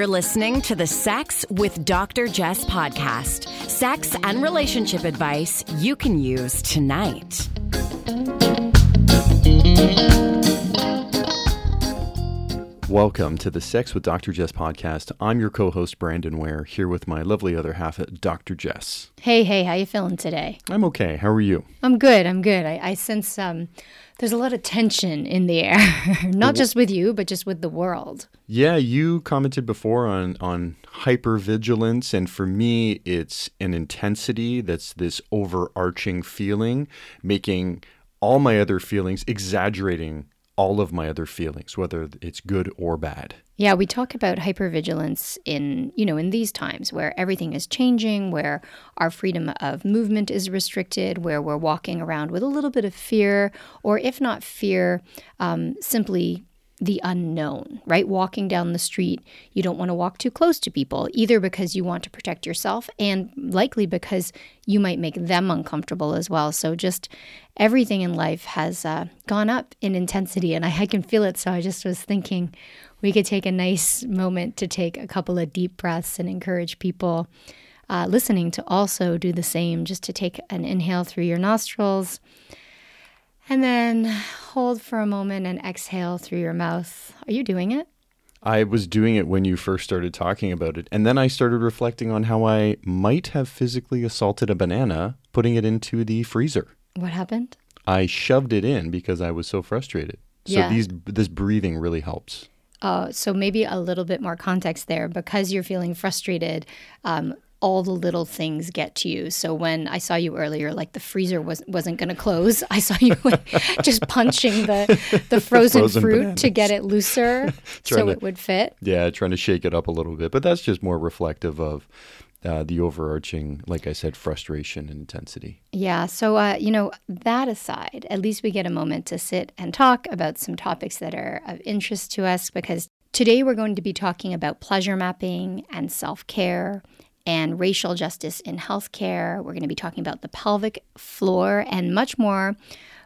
You're listening to the Sex with Dr. Jess podcast. Sex and relationship advice you can use tonight. Welcome to the Sex with Dr. Jess podcast. I'm your co-host, Brandon Ware, here with my lovely other half, Dr. Jess. Hey, how you feeling today? I'm okay. How are you? I'm good. I sense there's a lot of tension in the air, not just with you, but just with the world. Yeah, you commented before on hypervigilance, and for me, it's an intensity that's this overarching feeling, making all my other feelings, exaggerating all of my other feelings, whether it's good or bad. Yeah, we talk about hypervigilance in these times where everything is changing, where our freedom of movement is restricted, where we're walking around with a little bit of fear, or if not fear, simply the unknown, right? Walking down the street, you don't want to walk too close to people, either because you want to protect yourself and likely because you might make them uncomfortable as well. So just everything in life has gone up in intensity, and I can feel it. So I just was thinking we could take a nice moment to take a couple of deep breaths and encourage people listening to also do the same, just to take an inhale through your nostrils. And then hold for a moment and exhale through your mouth. Are you doing it? I was doing it when you first started talking about it. And then I started reflecting on how I might have physically assaulted a banana, putting it into the freezer. What happened? I shoved it in because I was so frustrated. So this breathing really helps. So maybe a little bit more context there. Because you're feeling frustrated, all the little things get to you. So when I saw you earlier, like the freezer wasn't going to close, I saw you just punching the frozen fruit bananas to get it looser so it would fit. Yeah, trying to shake it up a little bit. But that's just more reflective of the overarching, like I said, frustration and intensity. Yeah. So, that aside, at least we get a moment to sit and talk about some topics that are of interest to us, because today we're going to be talking about pleasure mapping and self-care and racial justice in healthcare. We're going to be talking about the pelvic floor and much more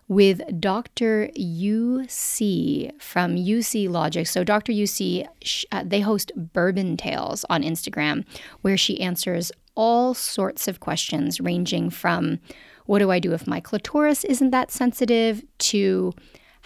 with Dr. UC from UC Logic. So Dr. UC, they host Bourbon Tales on Instagram, where she answers all sorts of questions ranging from what do I do if my clitoris isn't that sensitive to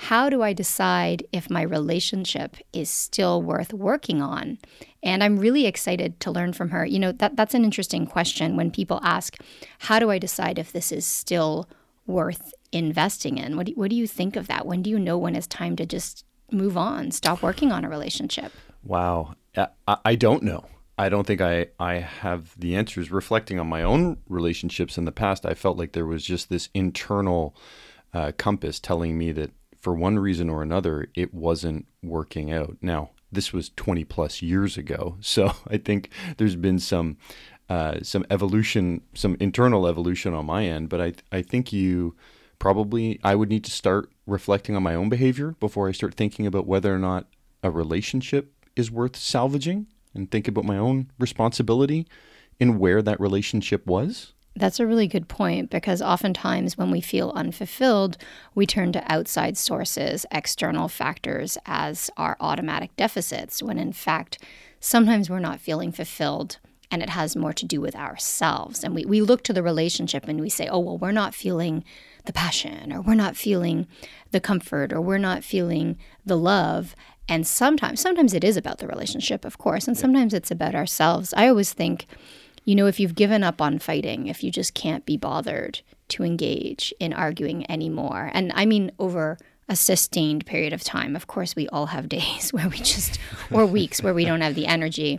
how do I decide if my relationship is still worth working on? And I'm really excited to learn from her. You know, that's an interesting question when people ask, how do I decide if this is still worth investing in? What do you think of that? When do you know when it's time to just move on, stop working on a relationship? Wow. I don't know. I don't think I have the answers. Reflecting on my own relationships in the past, I felt like there was just this internal compass telling me that for one reason or another, it wasn't working out. Now, this was 20 plus years ago, so I think there's been some evolution, some internal evolution on my end, but I think I would need to start reflecting on my own behavior before I start thinking about whether or not a relationship is worth salvaging, and think about my own responsibility in where that relationship was. That's a really good point, because oftentimes when we feel unfulfilled, we turn to outside sources, external factors as our automatic deficits, when in fact, sometimes we're not feeling fulfilled and it has more to do with ourselves. And we look to the relationship and we say, oh, well, we're not feeling the passion, or we're not feeling the comfort, or we're not feeling the love. And sometimes it is about the relationship, of course, and sometimes it's about ourselves. I always think, if you've given up on fighting, if you just can't be bothered to engage in arguing anymore, and I mean over a sustained period of time, of course we all have days where or weeks where we don't have the energy,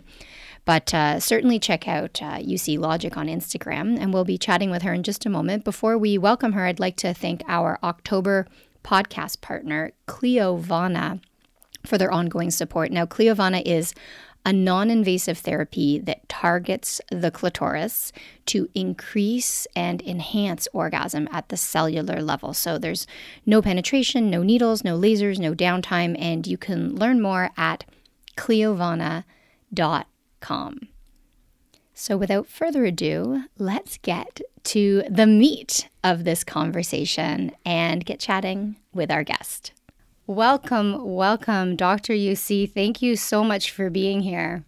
but certainly check out UC Logic on Instagram, and we'll be chatting with her in just a moment. Before we welcome her, I'd like to thank our October podcast partner, Cliovana, for their ongoing support. Now, Cliovana is a non-invasive therapy that targets the clitoris to increase and enhance orgasm at the cellular level. So there's no penetration, no needles, no lasers, no downtime, and you can learn more at cliovana.com. So without further ado, let's get to the meat of this conversation and get chatting with our guest. Welcome, Dr. UC. Thank you so much for being here.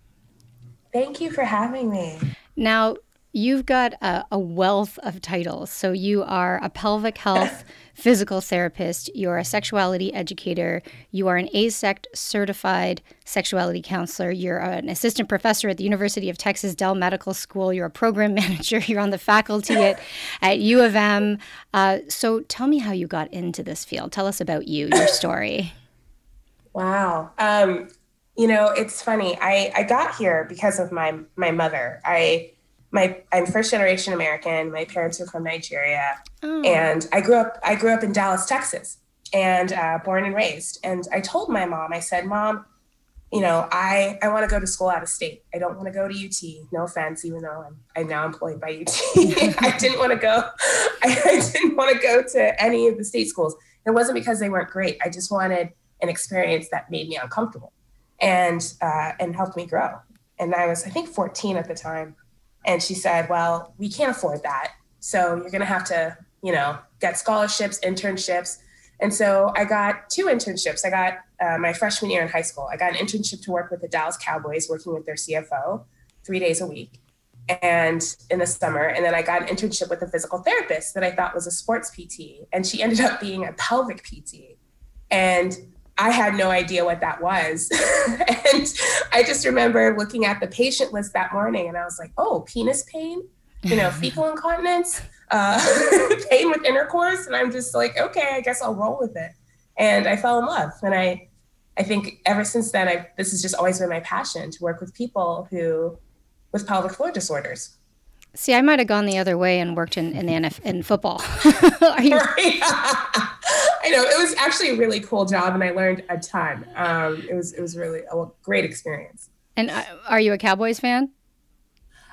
Thank you for having me. Now, you've got a wealth of titles. So you are a pelvic health physical therapist, you're a sexuality educator, you are an AASECT certified sexuality counselor, you're an assistant professor at the University of Texas Dell Medical School, you're a program manager, you're on the faculty at U of M. So tell me how you got into this field. Tell us about you, your story. Wow. You know, it's funny. I got here because of my mother. I'm first generation American. My parents are from Nigeria, and I grew up in Dallas, Texas, and born and raised. And I told my mom, I said, "Mom, you know, I want to go to school out of state. I don't want to go to UT. No offense, even though I'm now employed by UT. I didn't want to go. I didn't want to go to any of the state schools. It wasn't because they weren't great. I just wanted an experience that made me uncomfortable, and helped me grow. And I was, I think, 14 at the time." And she said, well, we can't afford that. So you're going to have to, you know, get scholarships, internships. And so I got two internships. I got my freshman year in high school. I got an internship to work with the Dallas Cowboys, working with their CFO 3 days a week and in the summer. And then I got an internship with a physical therapist that I thought was a sports PT. And she ended up being a pelvic PT. And I had no idea what that was. And I just remember looking at the patient list that morning and I was like, oh, penis pain, you know, fecal incontinence, pain with intercourse. And I'm just like, okay, I guess I'll roll with it. And I fell in love. And I think ever since then, this has just always been my passion to work with people with pelvic floor disorders. See, I might have gone the other way and worked in football. I know, it was actually a really cool job, and I learned a ton. It was really a great experience. And are you a Cowboys fan?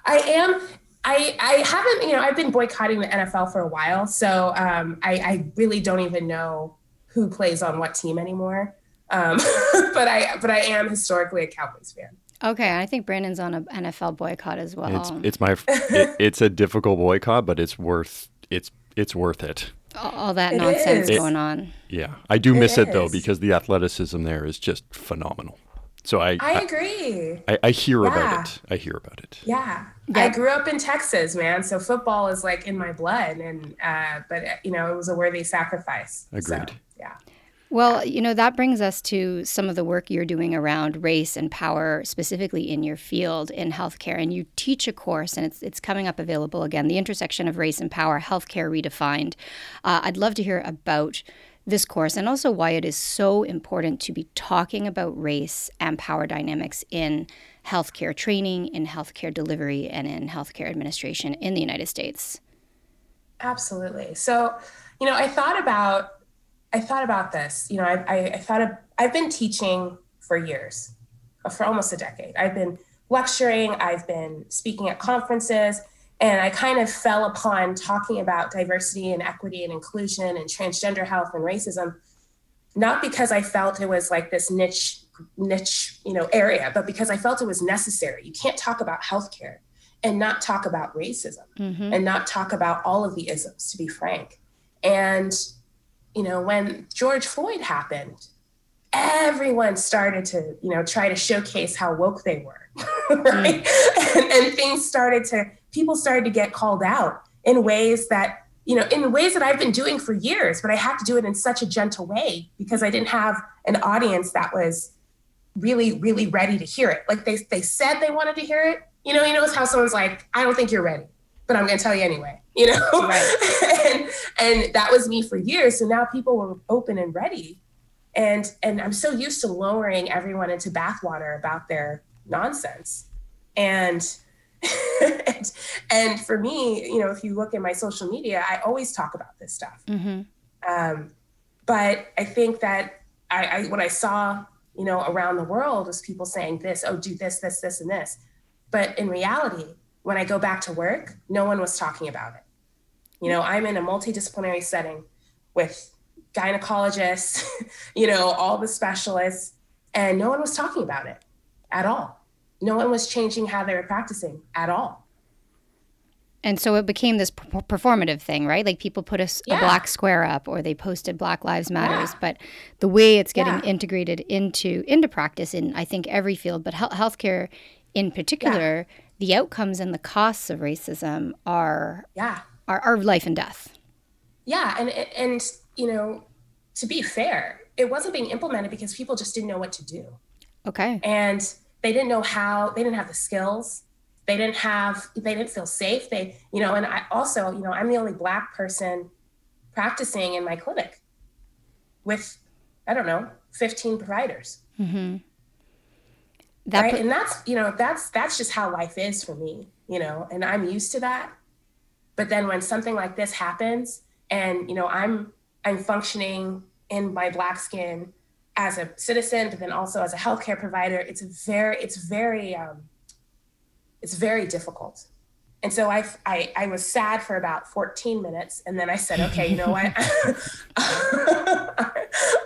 I am. I haven't. You know, I've been boycotting the NFL for a while, so I really don't even know who plays on what team anymore. But I am historically a Cowboys fan. Okay, I think Brandon's on an NFL boycott as well. It's a difficult boycott, but it's worth it. All that nonsense going on. Yeah, I do miss it though, because the athleticism there is just phenomenal. So I agree. I hear about it. Yeah. I grew up in Texas, man. So football is like in my blood, and but you know, it was a worthy sacrifice. Agreed. So, yeah. Well, you know, that brings us to some of the work you're doing around race and power, specifically in your field in healthcare. And you teach a course, and it's coming up available again, The Intersection of Race and Power, Healthcare Redefined. I'd love to hear about this course and also why it is so important to be talking about race and power dynamics in healthcare training, in healthcare delivery, and in healthcare administration in the United States. Absolutely. So, you know, I thought about this, you know, I've been teaching for years, for almost a decade. I've been lecturing, I've been speaking at conferences, and I kind of fell upon talking about diversity and equity and inclusion and transgender health and racism, not because I felt it was like this niche, you know, area, but because I felt it was necessary. You can't talk about healthcare and not talk about racism and not talk about all of the isms, to be frank. And you know, when George Floyd happened, everyone started to, you know, try to showcase how woke they were, right? And people started to get called out in ways that I've been doing for years, but I had to do it in such a gentle way because I didn't have an audience that was really, really ready to hear it. Like they said they wanted to hear it. You know, it's how someone's like, I don't think you're ready, but I'm going to tell you anyway. You know, and that was me for years. So now people were open and ready. And I'm so used to lowering everyone into bathwater about their nonsense. And for me, you know, if you look at my social media, I always talk about this stuff. But I think that I what I saw, you know, around the world was people saying this, oh, do this, this, this, and this. But in reality, when I go back to work, no one was talking about it. You know, I'm in a multidisciplinary setting with gynecologists, you know, all the specialists, and no one was talking about it at all. No one was changing how they were practicing at all. And so it became this performative thing, right? Like people put a black square up or they posted Black Lives Matters, but the way it's getting integrated into practice in, I think, every field, but healthcare in particular, the outcomes and the costs of racism are life and death. Yeah, and you know, to be fair, it wasn't being implemented because people just didn't know what to do. Okay. And they didn't know how, they didn't have the skills. They didn't feel safe. They, you know, and I also, you know, I'm the only Black person practicing in my clinic with, I don't know, 15 providers. Mm-hmm. Right? And that's, you know, that's just how life is for me, you know, and I'm used to that. But then when something like this happens and, you know, I'm functioning in my Black skin as a citizen, but then also as a healthcare provider, it's very difficult. And so I was sad for about 14 minutes. And then I said, okay, you know what?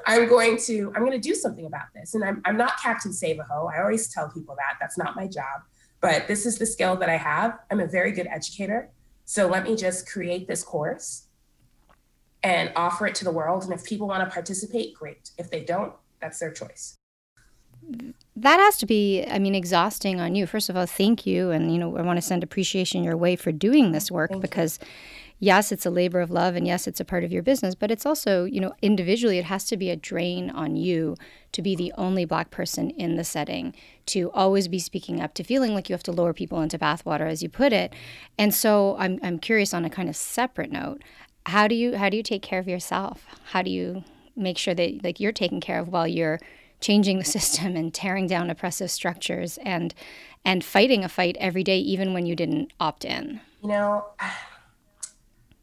I'm going to do something about this. And I'm not Captain Save-A-Ho. I always tell people that. That's not my job, but this is the skill that I have. I'm a very good educator. So let me just create this course and offer it to the world. And if people want to participate, great. If they don't, that's their choice. That has to be, I mean, exhausting on you. First of all, thank you. And, you know, I want to send appreciation your way for doing this work because, yes, it's a labor of love and, yes, it's a part of your business. But it's also, you know, individually, it has to be a drain on you to be the only Black person in the setting, to always be speaking up, to feeling like you have to lower people into bathwater, as you put it. And so I'm curious on a kind of separate note, how do you take care of yourself? How do you make sure that, like, you're taken care of while you're changing the system and tearing down oppressive structures and fighting a fight every day, even when you didn't opt in? You know,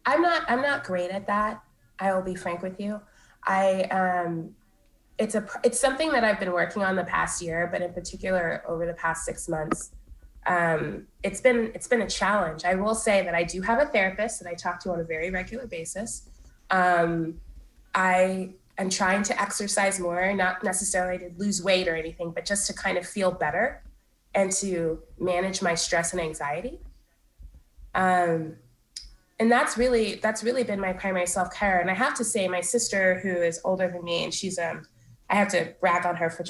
I'm not great at that. I will be frank with you. It's something that I've been working on the past year, but in particular over the past 6 months, it's been a challenge. I will say that I do have a therapist that I talk to on a very regular basis. I'm trying to exercise more, not necessarily to lose weight or anything, but just to kind of feel better and to manage my stress and anxiety. And that's really been my primary self-care. And I have to say, my sister, who is older than me, and she's I have to brag on her for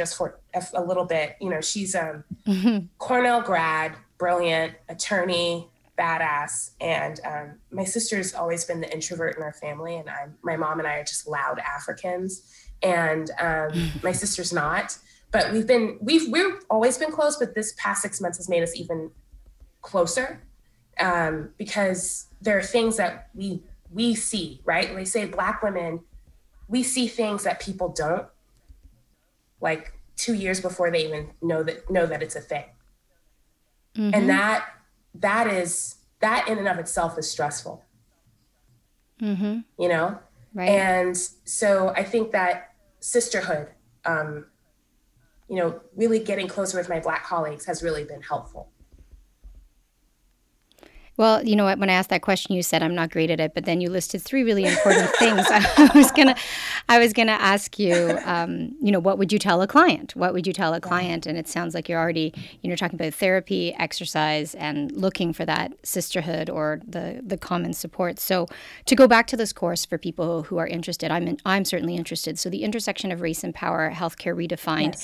a little bit. You know, she's Cornell grad, brilliant, attorney, badass. And my sister's always been the introvert in our family. And my mom and I are just loud Africans. And my sister's not. But we've always been close, but this past 6 months has made us even closer because there are things that we see, right? When they say Black women, we see things that people don't, like 2 years before they even know that it's a thing. Mm-hmm. And that in and of itself is stressful, mm-hmm. you know? Right. And so I think that sisterhood, you know, really getting closer with my Black colleagues has really been helpful. Well, you know what, when I asked that question, you said I'm not great at it, but then you listed three really important things. I was gonna ask you, you know, what would you tell a client? And it sounds like you're already, you know, talking about therapy, exercise, and looking for that sisterhood or the common support. So to go back to this course for people who are interested, I'm certainly interested. So the intersection of race and power, healthcare redefined,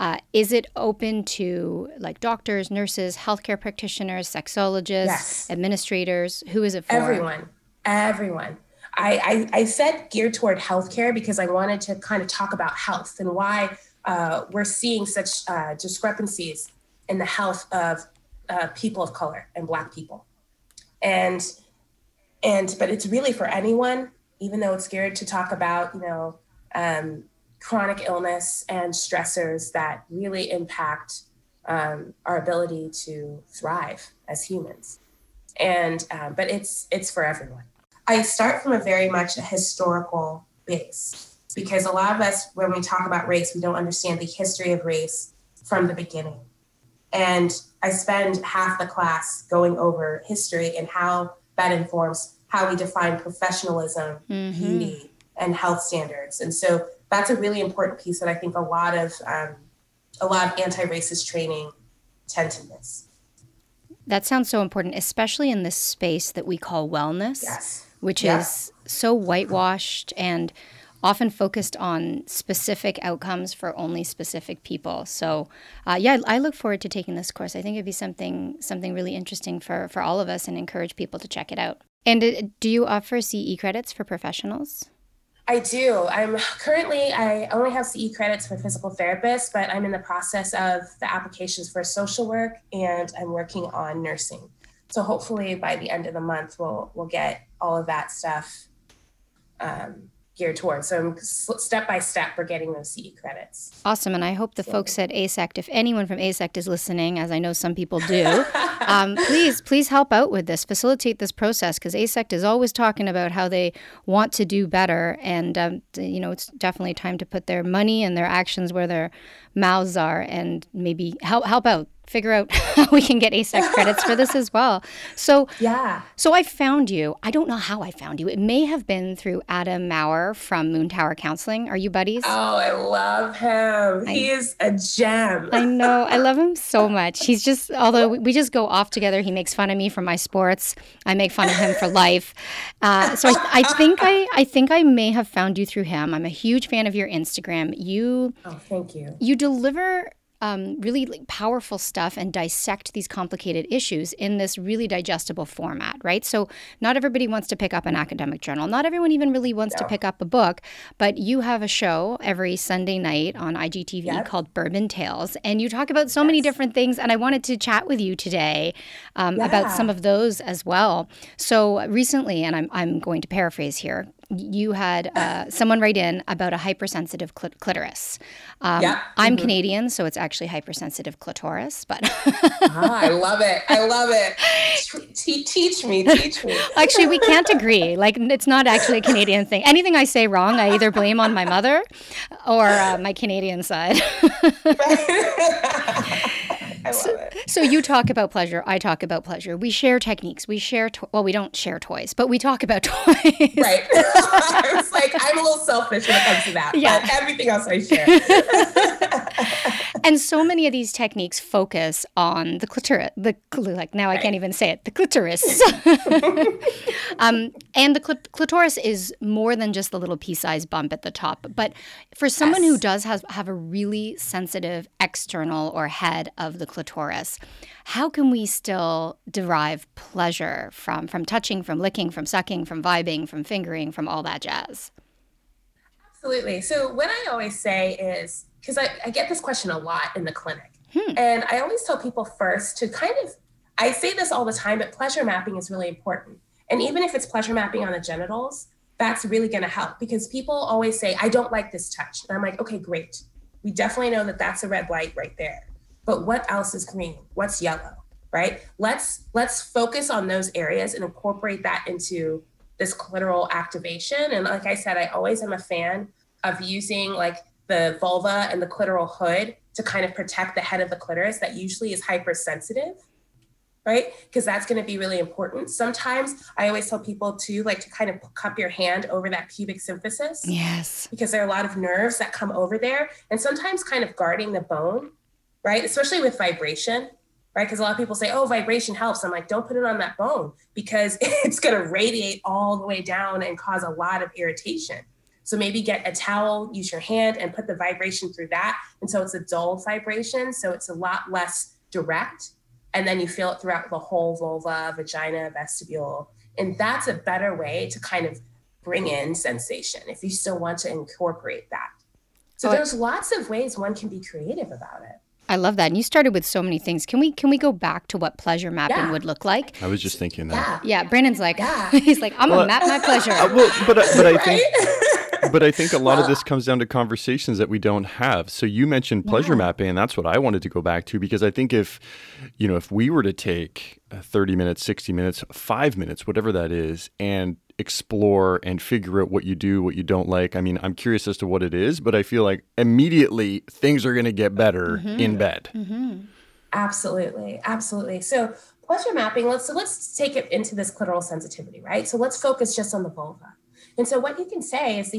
yes. Is it open to like doctors, nurses, healthcare practitioners, sexologists, yes. administrators? Who is it for? Everyone. I said geared toward healthcare because I wanted to kind of talk about health and why we're seeing such discrepancies in the health of people of color and Black people. But it's really for anyone, even though it's geared to talk about, you know, chronic illness and stressors that really impact our ability to thrive as humans. And, but it's for everyone. I start from a very much a historical base because a lot of us, when we talk about race, we don't understand the history of race from the beginning. And I spend half the class going over history and how that informs how we define professionalism, mm-hmm. beauty, and health standards. And so that's a really important piece that I think a lot of anti-racist training tend to miss. That sounds so important, especially in this space that we call wellness, yes. which yeah. is so whitewashed and often focused on specific outcomes for only specific people. So, I look forward to taking this course. I think it'd be something really interesting for all of us, and encourage people to check it out. And do you offer CE credits for professionals? I do. I only have CE credits for physical therapists, but I'm in the process of the applications for social work, and I'm working on nursing. So hopefully by the end of the month, we'll get all of that stuff geared towards. So step by step, we're getting those CE credits. Awesome. And I hope the folks at AASECT, if anyone from AASECT is listening, as I know some people do, please help out with this, facilitate this process, because AASECT is always talking about how they want to do better. And, it's definitely time to put their money and their actions where their mouths are, and maybe help out. Figure out how we can get AASECT credits for this as well. So yeah. So I found you. I don't know how I found you. It may have been through Adam Maurer from Moontower Counseling. Are you buddies? Oh, I love him. He is a gem. I know. I love him so much. He's just, although we just go off together, he makes fun of me for my sports. I make fun of him for life. So I think I may have found you through him. I'm a huge fan of your Instagram. Thank you. You deliver really powerful stuff and dissect these complicated issues in this really digestible format, right? So not everybody wants to pick up an academic journal. Not everyone even really wants to pick up a book, but you have a show every Sunday night on IGTV called Bourbon Tales, and you talk about so many different things, and I wanted to chat with you today about some of those as well. So recently, and I'm going to paraphrase here, you had someone write in about a hypersensitive clitoris. I'm Canadian, so it's actually hypersensitive clitoris. But I love it. I love it. Teach me. Actually, we can't agree. Like, it's not actually a Canadian thing. Anything I say wrong, I either blame on my mother or my Canadian side. I love it. So you talk about pleasure. I talk about pleasure. We share techniques. We share, we don't share toys, but we talk about toys. Right. I was like, I'm a little selfish when it comes to that. Yeah. But everything else I share. And so many of these techniques focus on the clitoris. I can't even say it. The clitoris. And the clitoris is more than just the little pea-sized bump at the top. But for someone who does have a really sensitive external or head of the clitoris, how can we still derive pleasure from touching, from licking, from sucking, from vibing, from fingering, from all that jazz? Absolutely. So what I always say is, because I get this question a lot in the clinic, and I always tell people first to I say this all the time, but pleasure mapping is really important. And even if it's pleasure mapping on the genitals, that's really going to help, because people always say, I don't like this touch. And I'm like, okay, great. We definitely know that that's a red light right there. But what else is green? What's yellow, right? Let's focus on those areas and incorporate that into this clitoral activation. And like I said, I always am a fan of using like the vulva and the clitoral hood to kind of protect the head of the clitoris that usually is hypersensitive, right? Because that's gonna be really important. Sometimes I always tell people to like to kind of cup your hand over that pubic symphysis. Yes. Because there are a lot of nerves that come over there, and sometimes kind of guarding the bone, right? Especially with vibration, right? Because a lot of people say, oh, vibration helps. I'm like, don't put it on that bone, because it's going to radiate all the way down and cause a lot of irritation. So maybe get a towel, use your hand, and put the vibration through that. And so it's a dull vibration. So it's a lot less direct. And then you feel it throughout the whole vulva, vagina, vestibule. And that's a better way to kind of bring in sensation if you still want to incorporate that. So there's lots of ways one can be creative about it. I love that. And you started with so many things. Can we go back to what pleasure mapping would look like? I was just thinking that. Yeah. Brandon's like, he's like, I'm going to map my pleasure. But I think a lot of this comes down to conversations that we don't have. So you mentioned pleasure mapping, and that's what I wanted to go back to, because I think if we were to take 30 minutes, 60 minutes, 5 minutes, whatever that is, and explore and figure out what you do, what you don't like. I mean, I'm curious as to what it is, but I feel like immediately things are going to get better in bed. Mm-hmm. Absolutely. Absolutely. So pleasure mapping, let's take it into this clitoral sensitivity, right? So let's focus just on the vulva. And so what you can say is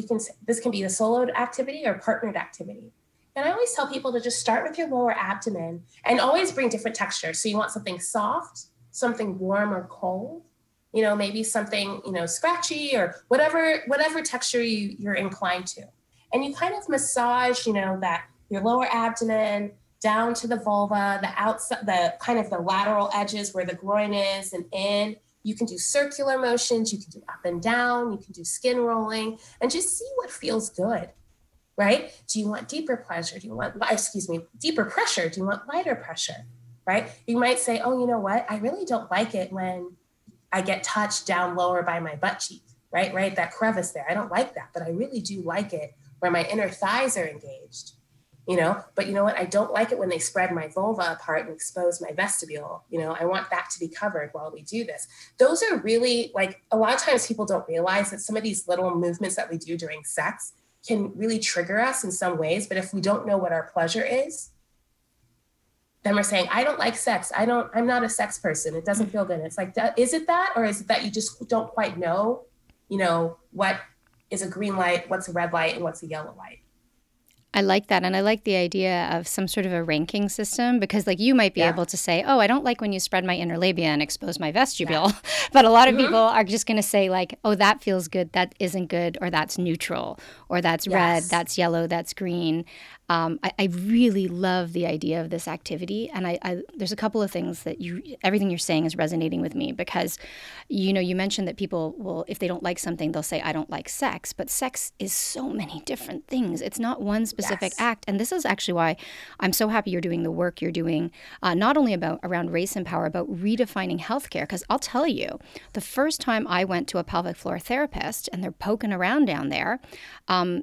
this can be a solo activity or partnered activity. And I always tell people to just start with your lower abdomen and always bring different textures. So you want something soft, something warm or cold, you know, maybe something, you know, scratchy or whatever texture you're inclined to. And you kind of massage, you know, that your lower abdomen down to the vulva, the outside, the kind of the lateral edges where the groin is and in. You can do circular motions, you can do up and down, you can do skin rolling, and just see what feels good, right? Do you want deeper pleasure? Do you want, deeper pressure? Do you want lighter pressure, right? You might say, oh, you know what? I really don't like it when I get touched down lower by my butt cheek, right? That crevice there, I don't like that, but I really do like it where my inner thighs are engaged, you know? But you know what? I don't like it when they spread my vulva apart and expose my vestibule, you know? I want that to be covered while we do this. Those are really, like, a lot of times people don't realize that some of these little movements that we do during sex can really trigger us in some ways, but if we don't know what our pleasure is, then we're saying, I don't like sex. I'm not a sex person. It doesn't feel good. It's like, is it that, or is it that you just don't quite know, you know, what is a green light, what's a red light, and what's a yellow light? I like that. And I like the idea of some sort of a ranking system, because, like, you might be able to say, oh, I don't like when you spread my inner labia and expose my vestibule. Yeah. But a lot of people are just going to say, like, oh, that feels good, that isn't good, or that's neutral, or that's red, that's yellow, that's green. I really love the idea of this activity. And I there's a couple of things that everything you're saying is resonating with me, because, you know, you mentioned that people will, if they don't like something, they'll say, I don't like sex. But sex is so many different things. It's not one specific act. And this is actually why I'm so happy you're doing the work you're doing, not only around race and power, but redefining healthcare. Because I'll tell you, the first time I went to a pelvic floor therapist, and they're poking around down there,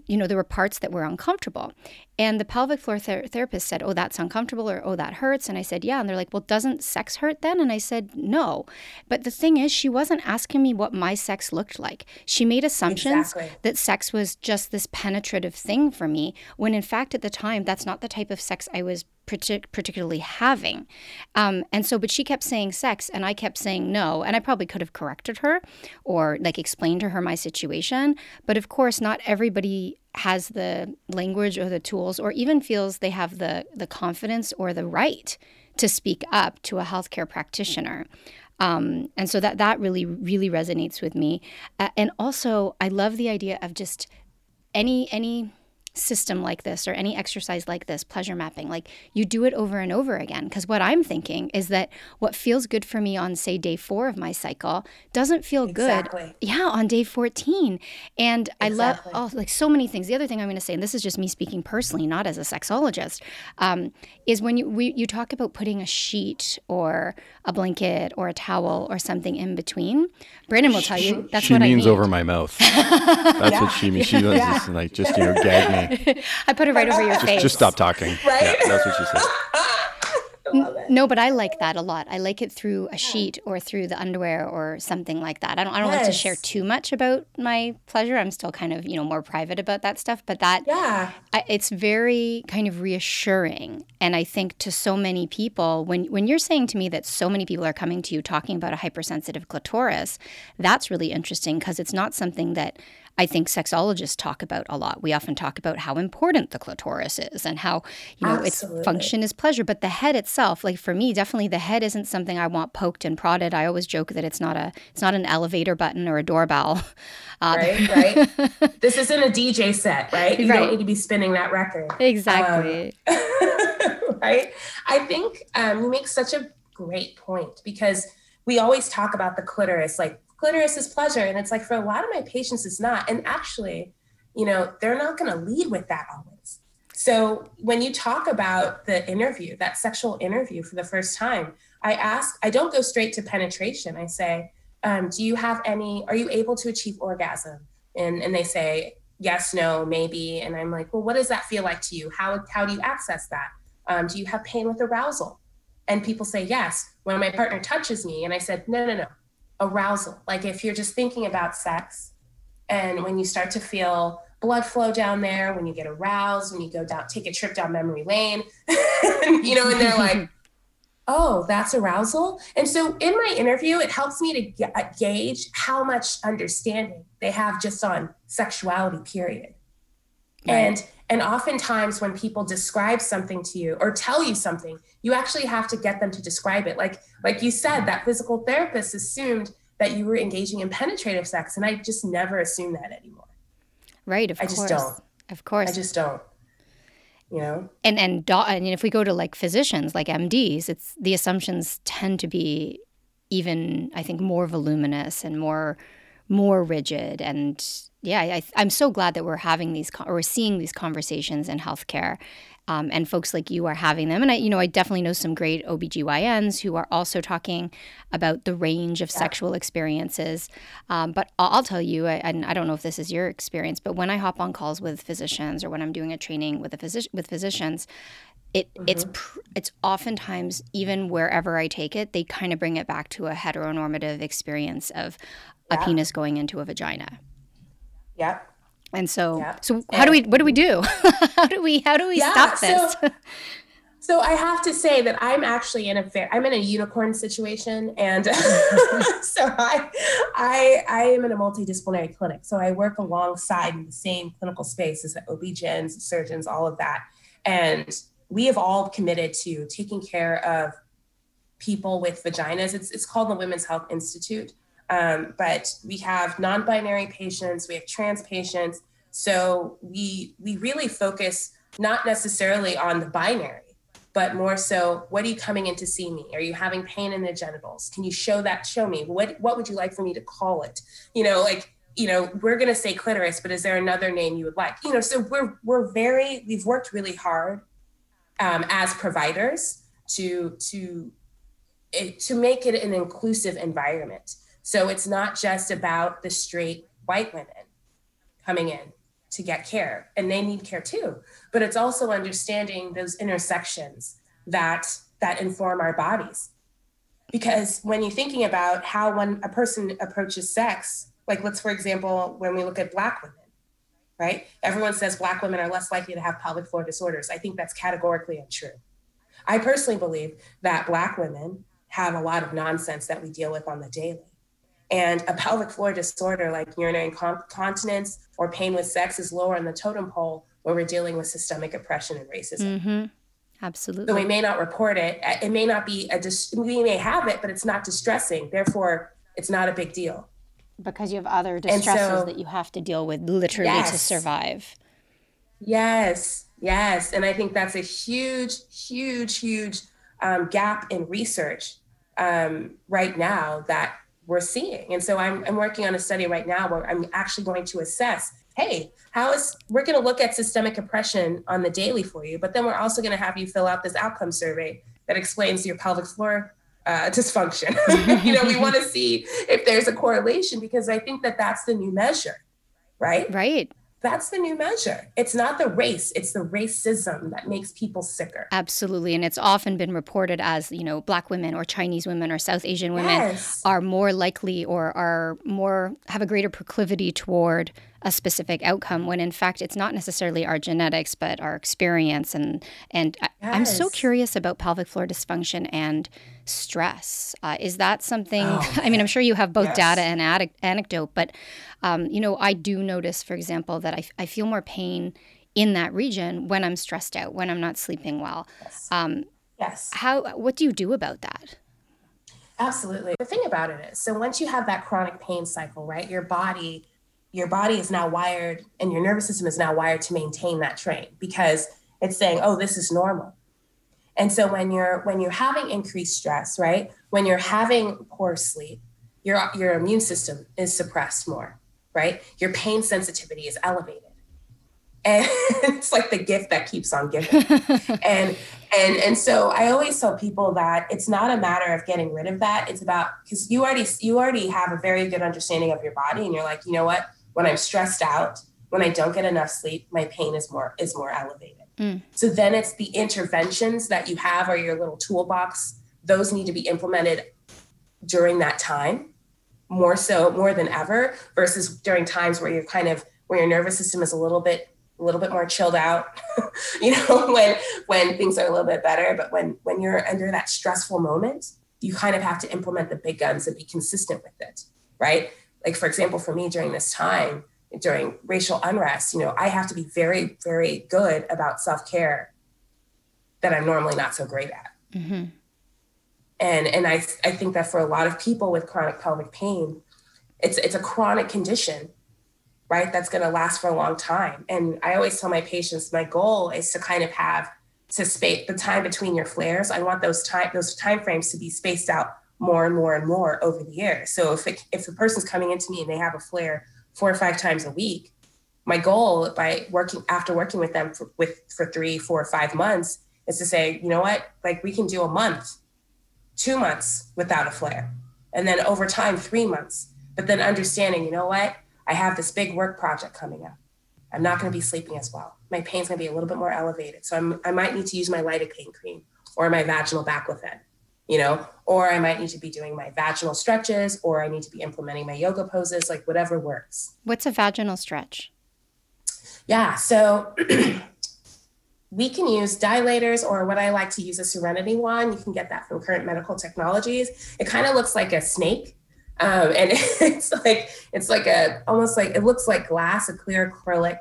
you know, there were parts that were uncomfortable. And the pelvic floor therapist said, oh, that's uncomfortable, or oh, that hurts. And I said, yeah. And they're like, well, doesn't sex hurt then? And I said, no. But the thing is, she wasn't asking me what my sex looked like. She made assumptions that sex was just this penetrative thing for me, when in fact, at the time, that's not the type of sex I was particularly having. And so, but she kept saying sex, and I kept saying no. And I probably could have corrected her or, like, explained to her my situation. But of course, not everybody has the language or the tools, or even feels they have the confidence or the right to speak up to a healthcare practitioner. And so that really, really resonates with me. And also, I love the idea of just any system like this, or any exercise like this, pleasure mapping, like, you do it over and over again. Because what I'm thinking is that what feels good for me on, say, day 4 of my cycle doesn't feel good on day 14. And I love, like, so many things. The other thing I'm going to say, and this is just me speaking personally, not as a sexologist, is when you talk about putting a sheet or a blanket or a towel or something in between. Brandon will tell you that's what I mean. She means over my mouth. That's what she means. She does this, like, just, you know, gag me. I put it right over your face. Just stop talking. Right? Yeah, that's what she said. No, but I like that a lot. I like it through a sheet or through the underwear or something like that. I don't like to share too much about my pleasure. I'm still kind of, you know, more private about that stuff. But that, it's very kind of reassuring. And I think to so many people, when you're saying to me that so many people are coming to you talking about a hypersensitive clitoris, that's really interesting, because it's not something that I think sexologists talk about a lot. We often talk about how important the clitoris is and how, you know, its function is pleasure. But the head itself, like, for me, definitely the head isn't something I want poked and prodded. I always joke that it's not an elevator button or a doorbell. Right. This isn't a DJ set, right? You don't need to be spinning that record. Exactly. Right. I think you make such a great point, because we always talk about the clitoris, like, clitoris is pleasure. And it's like, for a lot of my patients, it's not. And actually, you know, they're not going to lead with that always. So when you talk about the interview, that sexual interview for the first time, I don't go straight to penetration. I say, are you able to achieve orgasm? And they say, yes, no, maybe. And I'm like, well, what does that feel like to you? How do you access that? Do you have pain with arousal? And people say, yes, when my partner touches me. And I said, no. Arousal, like, if you're just thinking about sex, and when you start to feel blood flow down there, when you get aroused, when you go down, take a trip down memory lane, you know, and they're like, oh, that's arousal. And so in my interview, it helps me to gauge how much understanding they have just on sexuality, period. And oftentimes when people describe something to you or tell you something, you actually have to get them to describe it. Like you said, that physical therapist assumed that you were engaging in penetrative sex. And I just never assume that anymore. Right. Of course. I just don't. You know? And if we go to like physicians, like MDs, it's the assumptions tend to be even, I think, more voluminous and more rigid. And yeah, I'm so glad that we're having these or we're seeing these conversations in healthcare. And folks like you are having them. And I definitely know some great OBGYNs who are also talking about the range of sexual experiences. But I'll tell you, and I don't know if this is your experience, but when I hop on calls with physicians or when I'm doing a training with physicians, it's oftentimes, even wherever I take it, they kind of bring it back to a heteronormative experience of a penis going into a vagina. Yeah. And so what do we do? how do we stop this? So I have to say that I'm actually I'm in a unicorn situation. And so I am in a multidisciplinary clinic. So I work alongside in the same clinical space as the OB-GYNs, surgeons, all of that. And we have all committed to taking care of people with vaginas. It's called the Women's Health Institute. But we have non-binary patients, we have trans patients. So we really focus not necessarily on the binary, but more so, what are you coming in to see me? Are you having pain in the genitals? Can you show me? What would you like for me to call it? We're going to say clitoris, but is there another name you would like? So we've worked really hard, as providers to make it an inclusive environment. So it's not just about the straight white women coming in to get care, and they need care too, but it's also understanding those intersections that inform our bodies. Because when you're thinking about how a person approaches sex, like let's, for example, when we look at Black women, right? Everyone says Black women are less likely to have pelvic floor disorders. I think that's categorically untrue. I personally believe that Black women have a lot of nonsense that we deal with on the daily. And a pelvic floor disorder like urinary incontinence or pain with sex is lower on the totem pole when we're dealing with systemic oppression and racism. Mm-hmm. Absolutely. So we may not report it. It may not be we may have it, but it's not distressing. Therefore, it's not a big deal. Because you have other distresses that you have to deal with literally to survive. Yes. And I think that's a huge gap in research right now that we're seeing. And so I'm working on a study right now where I'm actually going to assess, we're going to look at systemic oppression on the daily for you, but then we're also going to have you fill out this outcome survey that explains your pelvic floor dysfunction. We want to see if there's a correlation, because I think that that's the new measure, right? Right. That's the new measure. It's not the race. It's the racism that makes people sicker. Absolutely. And it's often been reported as, Black women or Chinese women or South Asian women are more likely or have a greater proclivity toward a specific outcome, when in fact it's not necessarily our genetics, but our experience. And I'm so curious about pelvic floor dysfunction and stress. Is that something, I'm sure you have both data and anecdote, but I do notice, for example, that I feel more pain in that region when I'm stressed out, when I'm not sleeping well. What do you do about that? Absolutely. The thing about it is, so once you have that chronic pain cycle, right, your body is now wired, and your nervous system is now wired to maintain that train, because it's saying, oh, this is normal. And so when you're having increased stress, right, when you're having poor sleep, your immune system is suppressed more, right? Your pain sensitivity is elevated. And it's like the gift that keeps on giving. And so I always tell people that it's not a matter of getting rid of that. It's about, because you already have a very good understanding of your body, and you're like, you know what? When I'm stressed out, when I don't get enough sleep, my pain is more elevated. Mm. So then it's the interventions that you have, or your little toolbox, those need to be implemented during that time, more than ever, versus during times where you're where your nervous system is a little bit more chilled out, when things are a little bit better. But when you're under that stressful moment, you kind of have to implement the big guns and be consistent with it, right? Like, for example, for me during this time, during racial unrest, I have to be very, very good about self-care that I'm normally not so great at. Mm-hmm. And I think that for a lot of people with chronic pelvic pain, it's a chronic condition, right? That's going to last for a long time. And I always tell my patients, my goal is to kind of have to space the time between your flares. I want those timeframes to be spaced out more and more and more over the year. So if a person's coming into me and they have a flare 4 or 5 times a week, my goal by working with them for 3, 4, 5 months is to say, you know what, like we can do a month, 2 months without a flare. And then over time, 3 months, but then understanding, you know what, I have this big work project coming up. I'm not going to be sleeping as well. My pain's going to be a little bit more elevated. So I might need to use my lidocaine cream or my vaginal baclofen, you know, or I might need to be doing my vaginal stretches, or I need to be implementing my yoga poses, like whatever works. What's a vaginal stretch? Yeah. So we can use dilators, or what I like to use, a Serenity Wand. You can get that from Current Medical Technologies. It kind of looks like a snake. And it looks like glass, a clear acrylic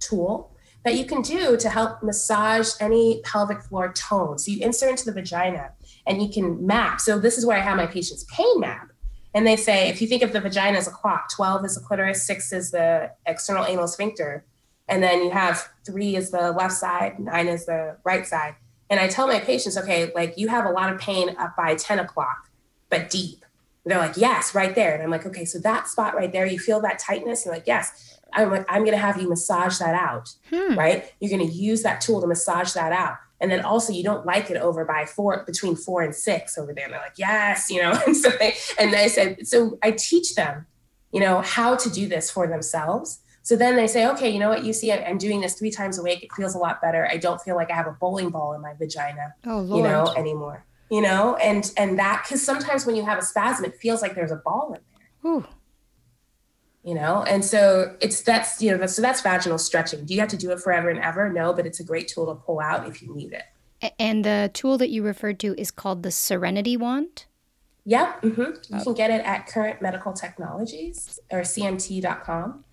tool that you can do to help massage any pelvic floor tone. So you insert into the vagina and you can map. So this is where I have my patients pain map. And they say, if you think of the vagina as a clock, 12 is the clitoris, 6 is the external anal sphincter. And then you have 3 is the left side, 9 is the right side. And I tell my patients, okay, like you have a lot of pain up by 10 o'clock, but deep. They're like, yes, right there. And I'm like, okay, so that spot right there, you feel that tightness? And like, yes. I'm like, I'm going to have you massage that out, right? You're going to use that tool to massage that out. And then also you don't like it over by 4, between 4 and 6 over there. And they're like, yes, you know, so I teach them, you know, how to do this for themselves. So then they say, okay, you know what, you see, I'm doing this 3 times a week. It feels a lot better. I don't feel like I have a bowling ball in my vagina, you know, anymore. You know, and that, because sometimes when you have a spasm, it feels like there's a ball in there. Ooh. You know, and so that's vaginal stretching. Do you have to do it forever and ever? No, but it's a great tool to pull out if you need it. And the tool that you referred to is called the Serenity Wand? Yep. Mm-hmm. You can get it at Current Medical Technologies or cmt.com.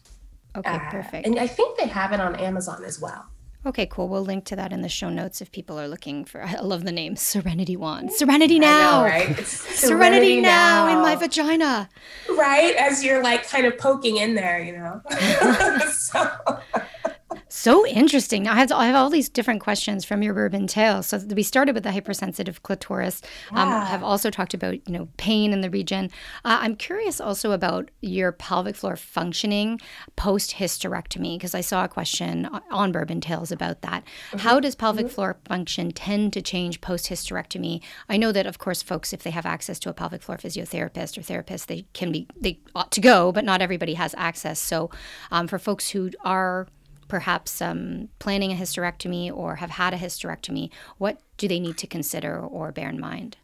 Okay, perfect. And I think they have it on Amazon as well. Okay, cool. We'll link to that in the show notes if people are looking for, I love the name, Serenity Wand. Serenity now. I know, right? Serenity now in my vagina. Right? As you're like kind of poking in there, you know? So interesting. I have all these different questions from your Bourbon Tales. So we started with the hypersensitive clitoris. I've also talked about, you know, pain in the region. I'm curious also about your pelvic floor functioning post-hysterectomy, because I saw a question on Bourbon Tales about that. Mm-hmm. How does pelvic floor function tend to change post-hysterectomy? I know that, of course, folks, if they have access to a pelvic floor physiotherapist or therapist, they ought to go, but not everybody has access. So for folks who are perhaps planning a hysterectomy or have had a hysterectomy, what do they need to consider or bear in mind?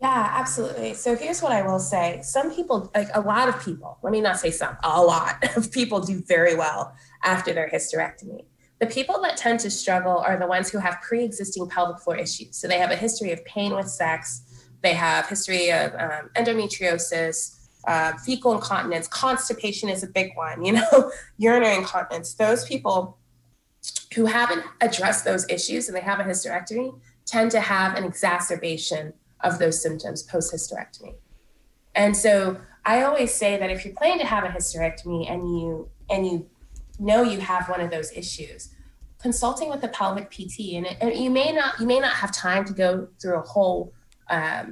Yeah, absolutely. So here's what I will say. Some people, like a lot of people, let me not say some, a lot of people do very well after their hysterectomy. The people that tend to struggle are the ones who have pre-existing pelvic floor issues. So they have a history of pain with sex. They have history of endometriosis, fecal incontinence, constipation is a big one, you know, urinary incontinence. Those people who haven't addressed those issues and they have a hysterectomy tend to have an exacerbation of those symptoms post-hysterectomy. And so I always say that if you're planning to have a hysterectomy and you know you have one of those issues, consulting with a pelvic PT, and you may not have time to go through a whole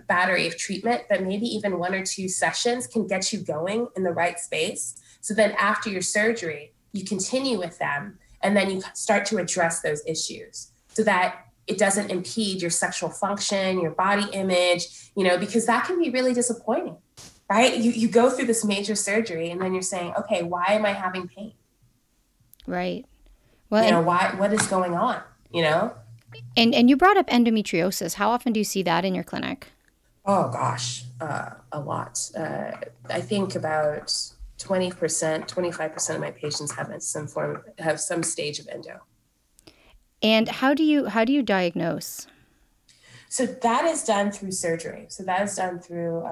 battery of treatment, but maybe even 1 or 2 sessions can get you going in the right space. So then after your surgery, you continue with them and then you start to address those issues so that it doesn't impede your sexual function, your body image, you know, because that can be really disappointing, right? You go through this major surgery and then you're saying, okay, why am I having pain? Right. Well, you know, what is going on, you know? And you brought up endometriosis. How often do you see that in your clinic? Oh, gosh, a lot. I think about 20%, 25% of my patients have some stage of endo. And how do you diagnose? So that is done through surgery. So that is done through,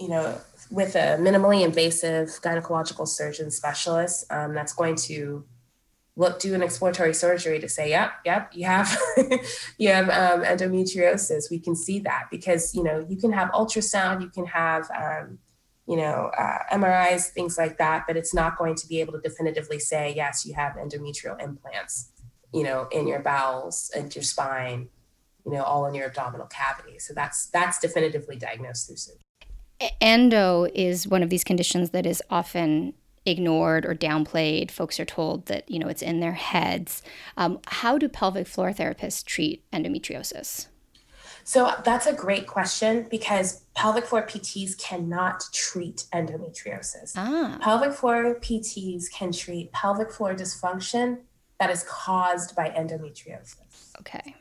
you know, with a minimally invasive gynecological surgeon specialist that's going to look, do an exploratory surgery to say, yep, you have endometriosis. We can see that because, you know, you can have ultrasound, you can have, MRIs, things like that, but it's not going to be able to definitively say, yes, you have endometrial implants, you know, in your bowels and your spine, you know, all in your abdominal cavity. So that's definitively diagnosed through surgery. Endo is one of these conditions that is often ignored or downplayed. Folks are told that, you know, it's in their heads. How do pelvic floor therapists treat endometriosis? So that's a great question because pelvic floor PTs cannot treat endometriosis. Pelvic floor PTs can treat pelvic floor dysfunction that is caused by endometriosis. Okay.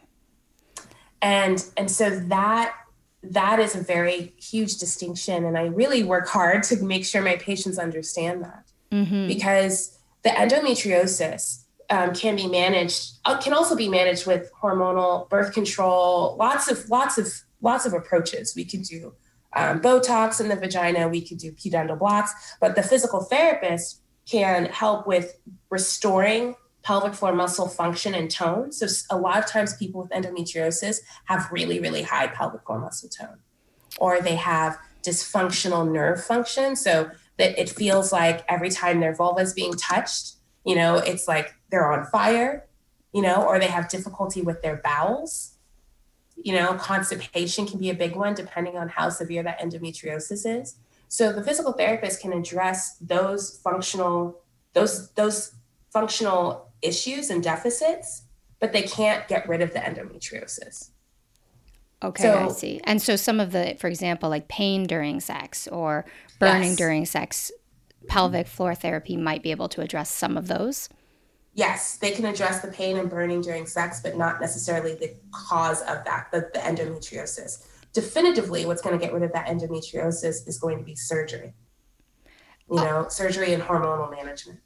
And so that is a very huge distinction. And I really work hard to make sure my patients understand that because the endometriosis can be managed, can also be managed with hormonal, birth control, lots of approaches. We could do Botox in the vagina, we could do pudendal blocks, but the physical therapist can help with restoring pelvic floor muscle function and tone. So a lot of times people with endometriosis have really, really high pelvic floor muscle tone, or they have dysfunctional nerve function. So that it feels like every time their vulva is being touched, you know, it's like they're on fire, you know, or they have difficulty with their bowels. You know, constipation can be a big one depending on how severe that endometriosis is. So the physical therapist can address those functional issues and deficits, but they can't get rid of the endometriosis. Okay, so, I see. And so some of the, for example, like pain during sex or burning during sex, pelvic floor therapy might be able to address some of those? Yes, they can address the pain and burning during sex, but not necessarily the cause of that, the endometriosis. Definitively, what's going to get rid of that endometriosis is going to be surgery. You know, surgery and hormonal management.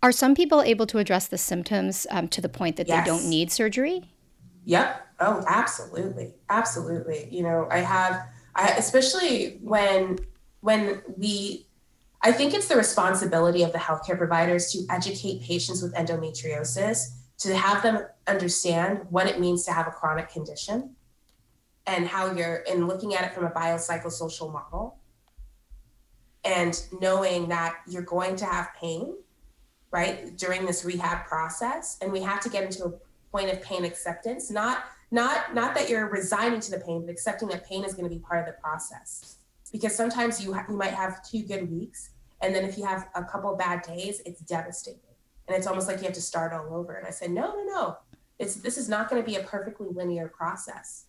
Are some people able to address the symptoms to the point that they don't need surgery? Yep. Oh, absolutely. Absolutely. You know, I especially when I think it's the responsibility of the healthcare providers to educate patients with endometriosis, to have them understand what it means to have a chronic condition and how and looking at it from a biopsychosocial model and knowing that you're going to have pain, right, during this rehab process. And we have to get into a point of pain acceptance, not that you're resigning to the pain, but accepting that pain is going to be part of the process. Because sometimes you might have 2 good weeks. And then if you have a couple bad days, it's devastating. And it's almost like you have to start all over. And I said, no. This is not going to be a perfectly linear process.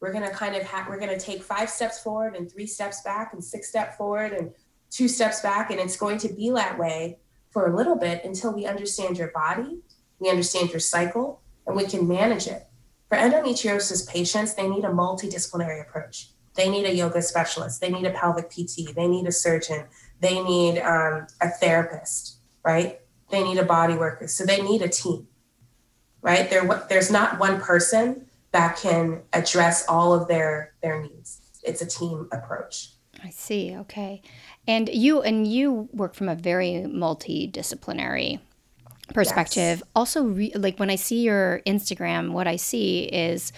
We're going to we're going to take 5 steps forward and 3 steps back and 6 steps forward and 2 steps back. And it's going to be that way for a little bit until we understand your body, we understand your cycle, and we can manage it. For endometriosis patients, they need a multidisciplinary approach. They need a yoga specialist. They need a pelvic PT. They need a surgeon. They need a therapist, right? They need a body worker. So they need a team, right? There's not one person that can address all of their needs. It's a team approach. I see. Okay. And you work from a very multidisciplinary perspective. Yes. Also, like when I see your Instagram, what I see is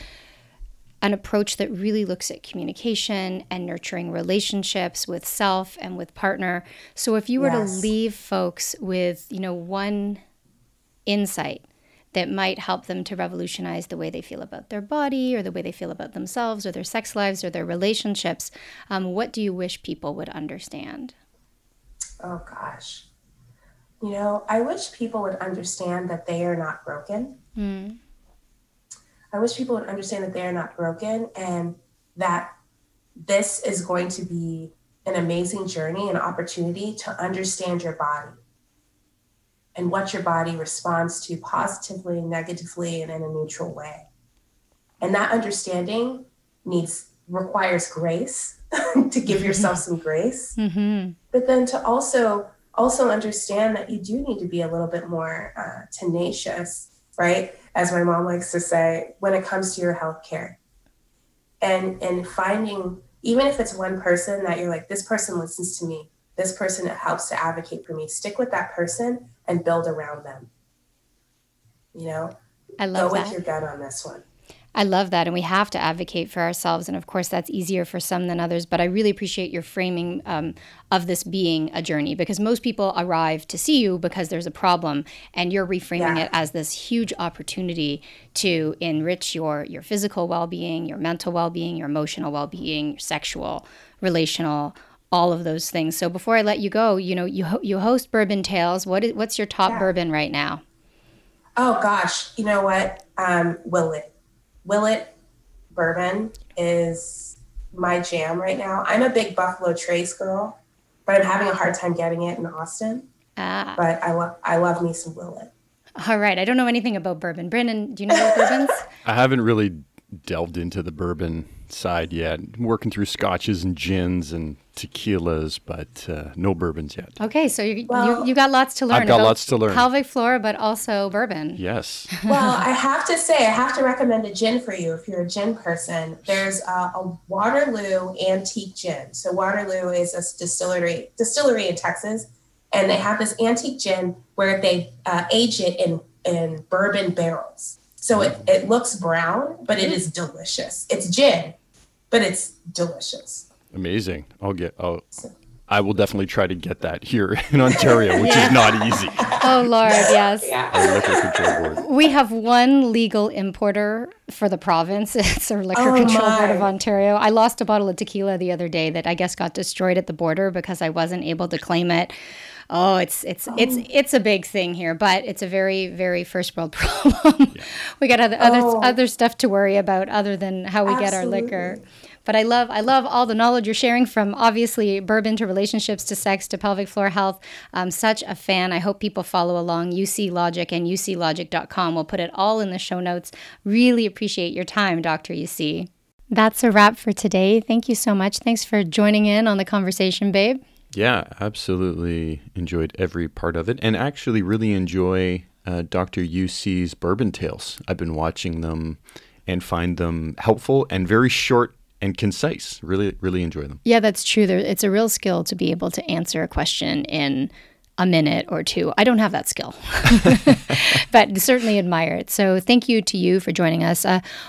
an approach that really looks at communication and nurturing relationships with self and with partner. So if you were to leave folks with, you know, one insight that might help them to revolutionize the way they feel about their body or the way they feel about themselves or their sex lives or their relationships, what do you wish people would understand? Oh, gosh. You know, I wish people would understand that they are not broken. Mm. I wish people would understand that they are not broken and that this is going to be an amazing journey, an opportunity to understand your body and what your body responds to positively, negatively, and in a neutral way. And that understanding requires grace, to give yourself some grace, but then to also understand that you do need to be a little bit more tenacious, right? As my mom likes to say, when it comes to your healthcare, and finding, even if it's one person that you're like, this person listens to me, this person helps to advocate for me, stick with that person and build around them. you know? I love that. Go with your gut on this one. I love that. And we have to advocate for ourselves. And of course, that's easier for some than others. But I really appreciate your framing of this being a journey, because most people arrive to see you because there's a problem. And you're reframing it as this huge opportunity to enrich your physical well-being, your mental well-being, your emotional well-being, your sexual, relational, all of those things. So before I let you go, you know, you host Bourbon Tales. What's your top bourbon right now? Oh, gosh. You know what? Willett bourbon is my jam right now. I'm a big Buffalo Trace girl, but I'm having a hard time getting it in Austin. But I love me some Willett. All right. I don't know anything about bourbon. Brandon, do you know about bourbons? I haven't really delved into the bourbon side yet. I'm working through scotches and gins and tequilas, but no bourbons yet. Okay, so you got lots to learn. I've got lots to learn. Pelvic flora, but also bourbon. Yes. Well, I have to say, I have to recommend a gin for you if you're a gin person. There's a Waterloo antique gin. So Waterloo is a distillery in Texas, and they have this antique gin where they age it in bourbon barrels. So it looks brown, but it is delicious. It's gin, but it's delicious. Amazing. I will definitely try to get that here in Ontario, which is not easy. Oh, Lord, yes. Yeah. Our liquor control board. We have one legal importer for the province. It's our liquor control board of Ontario. I lost a bottle of tequila the other day that I guess got destroyed at the border because I wasn't able to claim it. Oh, it's a big thing here, but it's a very, very first world problem. Yeah. We got other stuff to worry about other than how we get our liquor. But I love all the knowledge you're sharing, from obviously bourbon to relationships to sex to pelvic floor health. I'm such a fan. I hope people follow along. UC Logic and uclogic.com. We'll put it all in the show notes. Really appreciate your time, Dr. UC. That's a wrap for today. Thank you so much. Thanks for joining in on the conversation, babe. Yeah, absolutely enjoyed every part of it, and actually really enjoy Dr. UC's Bourbon Tales. I've been watching them and find them helpful and very short and concise. Really, really enjoy them. Yeah, that's true. It's a real skill to be able to answer a question in a minute or two. I don't have that skill, but certainly admire it. So thank you to you for joining us.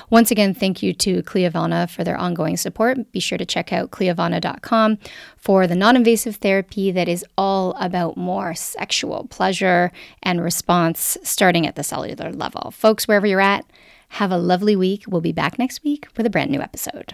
Once again, thank you to Cliovana for their ongoing support. Be sure to check out cliovana.com for the non-invasive therapy that is all about more sexual pleasure and response, starting at the cellular level. Folks, wherever you're at, have a lovely week. We'll be back next week with a brand new episode.